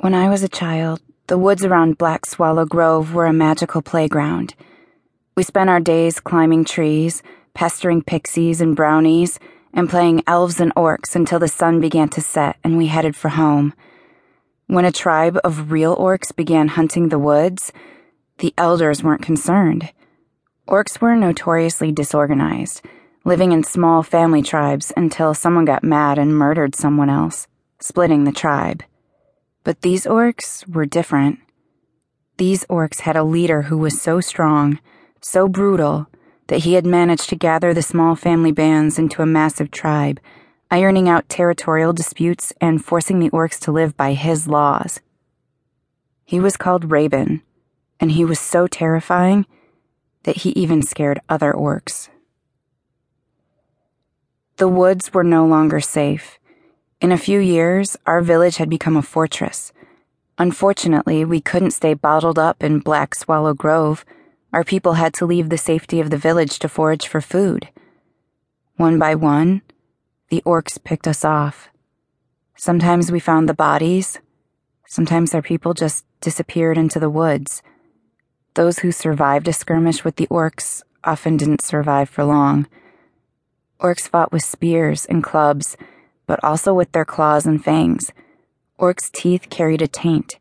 When I was a child, the woods around Black Swallow Grove were a magical playground. We spent our days climbing trees, pestering pixies and brownies, and playing elves and orcs until the sun began to set and we headed for home. When a tribe of real orcs began hunting the woods, the elders weren't concerned. Orcs were notoriously disorganized, living in small family tribes until someone got mad and murdered someone else, splitting the tribe. But these orcs were different. These orcs had a leader who was so strong, so brutal, that he had managed to gather the small family bands into a massive tribe, ironing out territorial disputes and forcing the orcs to live by his laws. He was called Raven, and he was so terrifying that he even scared other orcs. The woods were no longer safe. In a few years, our village had become a fortress. Unfortunately, we couldn't stay bottled up in Black Swallow Grove. Our people had to leave the safety of the village to forage for food. One by one, the orcs picked us off. Sometimes we found the bodies. Sometimes our people just disappeared into the woods. Those who survived a skirmish with the orcs often didn't survive for long. Orcs fought with spears and clubs, but also with their claws and fangs. Orcs' teeth carried a taint.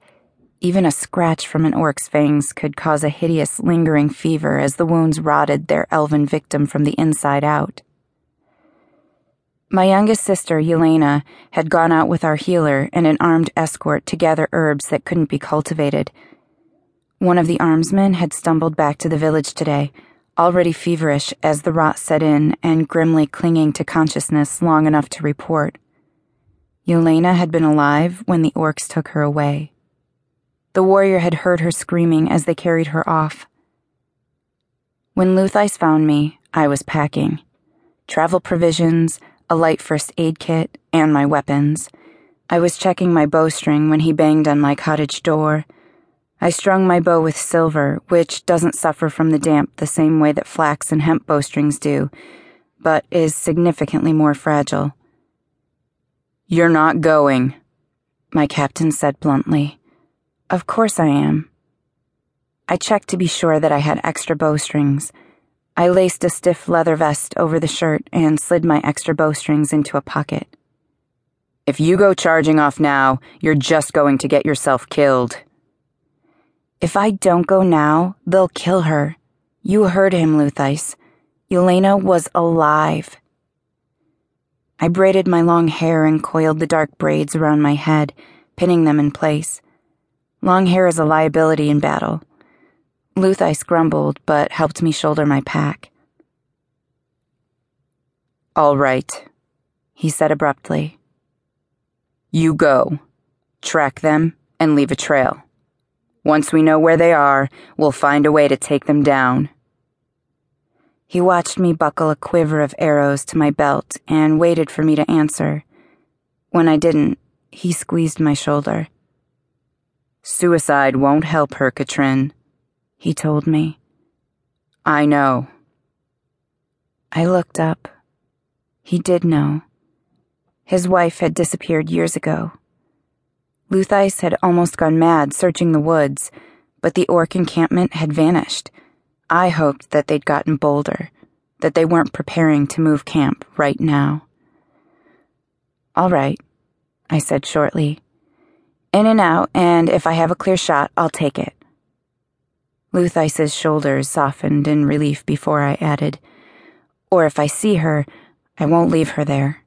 Even a scratch from an orc's fangs could cause a hideous, lingering fever as the wounds rotted their elven victim from the inside out. My youngest sister, Yelena, had gone out with our healer and an armed escort to gather herbs that couldn't be cultivated. One of the armsmen had stumbled back to the village today, already feverish as the rot set in and grimly clinging to consciousness long enough to report. Yelena had been alive when the orcs took her away. The warrior had heard her screaming as they carried her off. When Luthice found me, I was packing. Travel provisions, a light first aid kit, and my weapons. I was checking my bowstring when he banged on my cottage door. I strung my bow with silver, which doesn't suffer from the damp the same way that flax and hemp bowstrings do, but is significantly more fragile. "You're not going," my captain said bluntly. "Of course I am." I checked to be sure that I had extra bowstrings. I laced a stiff leather vest over the shirt and slid my extra bowstrings into a pocket. "If you go charging off now, you're just going to get yourself killed." "If I don't go now, they'll kill her. You heard him, Luthice. Yelena was alive." I braided my long hair and coiled the dark braids around my head, pinning them in place. Long hair is a liability in battle. Luthice grumbled, but helped me shoulder my pack. "All right," he said abruptly. "You go. Track them and leave a trail. Once we know where they are, we'll find a way to take them down." He watched me buckle a quiver of arrows to my belt and waited for me to answer. When I didn't, he squeezed my shoulder. "Suicide won't help her, Katrin," he told me. "I know." I looked up. He did know. His wife had disappeared years ago. Luthice had almost gone mad searching the woods, but the orc encampment had vanished. I hoped that they'd gotten bolder, that they weren't preparing to move camp right now. "All right," I said shortly. "In and out, and if I have a clear shot, I'll take it." Luthice's shoulders softened in relief before I added, "Or if I see her, I won't leave her there."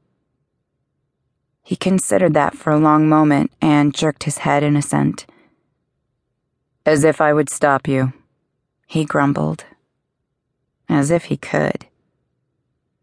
He considered that for a long moment and jerked his head in assent. "As if I would stop you," he grumbled. As if he could.